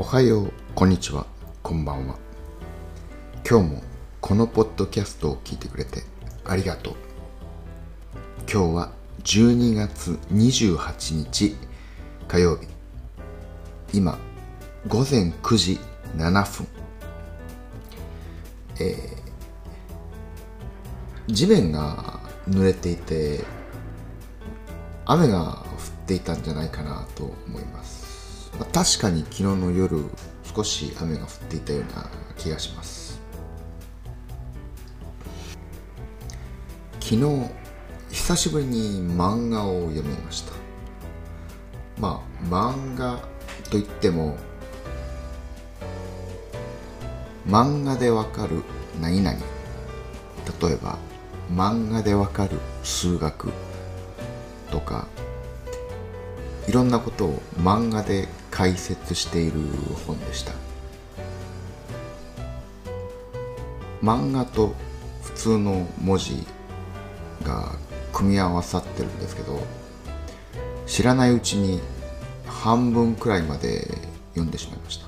おはよう、こんにちは、こんばんは。今日もこのポッドキャストを聞いてくれてありがとう。今日は12月28日火曜日。今午前9時7分。地面が濡れていて雨が降っていたんじゃないかなと思います。確かに昨日の夜少し雨が降っていたような気がします。昨日久しぶりに漫画を読みました。漫画といっても漫画でわかる何々、例えば漫画でわかる数学とかいろんなことを漫画で解説している本でした。漫画と普通の文字が組み合わさってるんですけど、知らないうちに半分くらいまで読んでしまいまし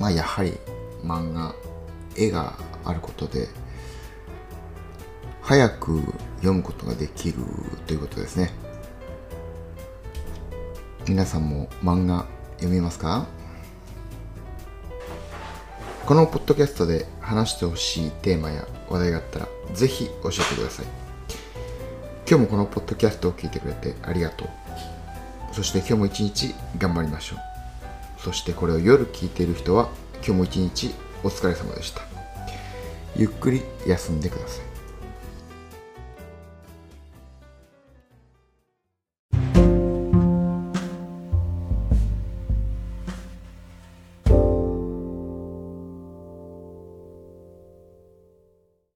た。やはり漫画、絵があることで早く読むことができるということですね。皆さんも漫画読みますか？このポッドキャストで話してほしいテーマや話題があったらぜひ教えてください。今日もこのポッドキャストを聞いてくれてありがとう。そして今日も一日頑張りましょう。そしてこれを夜聞いている人は今日も一日お疲れ様でした。ゆっくり休んでください。